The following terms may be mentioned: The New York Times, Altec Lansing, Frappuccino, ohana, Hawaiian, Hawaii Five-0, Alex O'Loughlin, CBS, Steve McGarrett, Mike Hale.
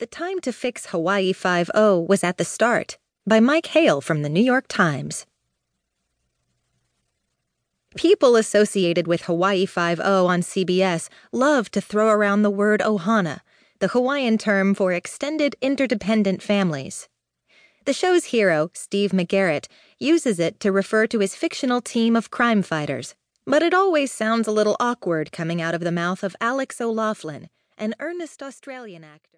The time to fix Hawaii Five-0 was at the start, by Mike Hale from The New York Times. People associated with Hawaii Five-0 on CBS love to throw around the word ohana, the Hawaiian term for extended interdependent families. The show's hero, Steve McGarrett, uses it to refer to his fictional team of crime fighters, but it always sounds a little awkward coming out of the mouth of Alex O'Loughlin, an earnest Australian actor.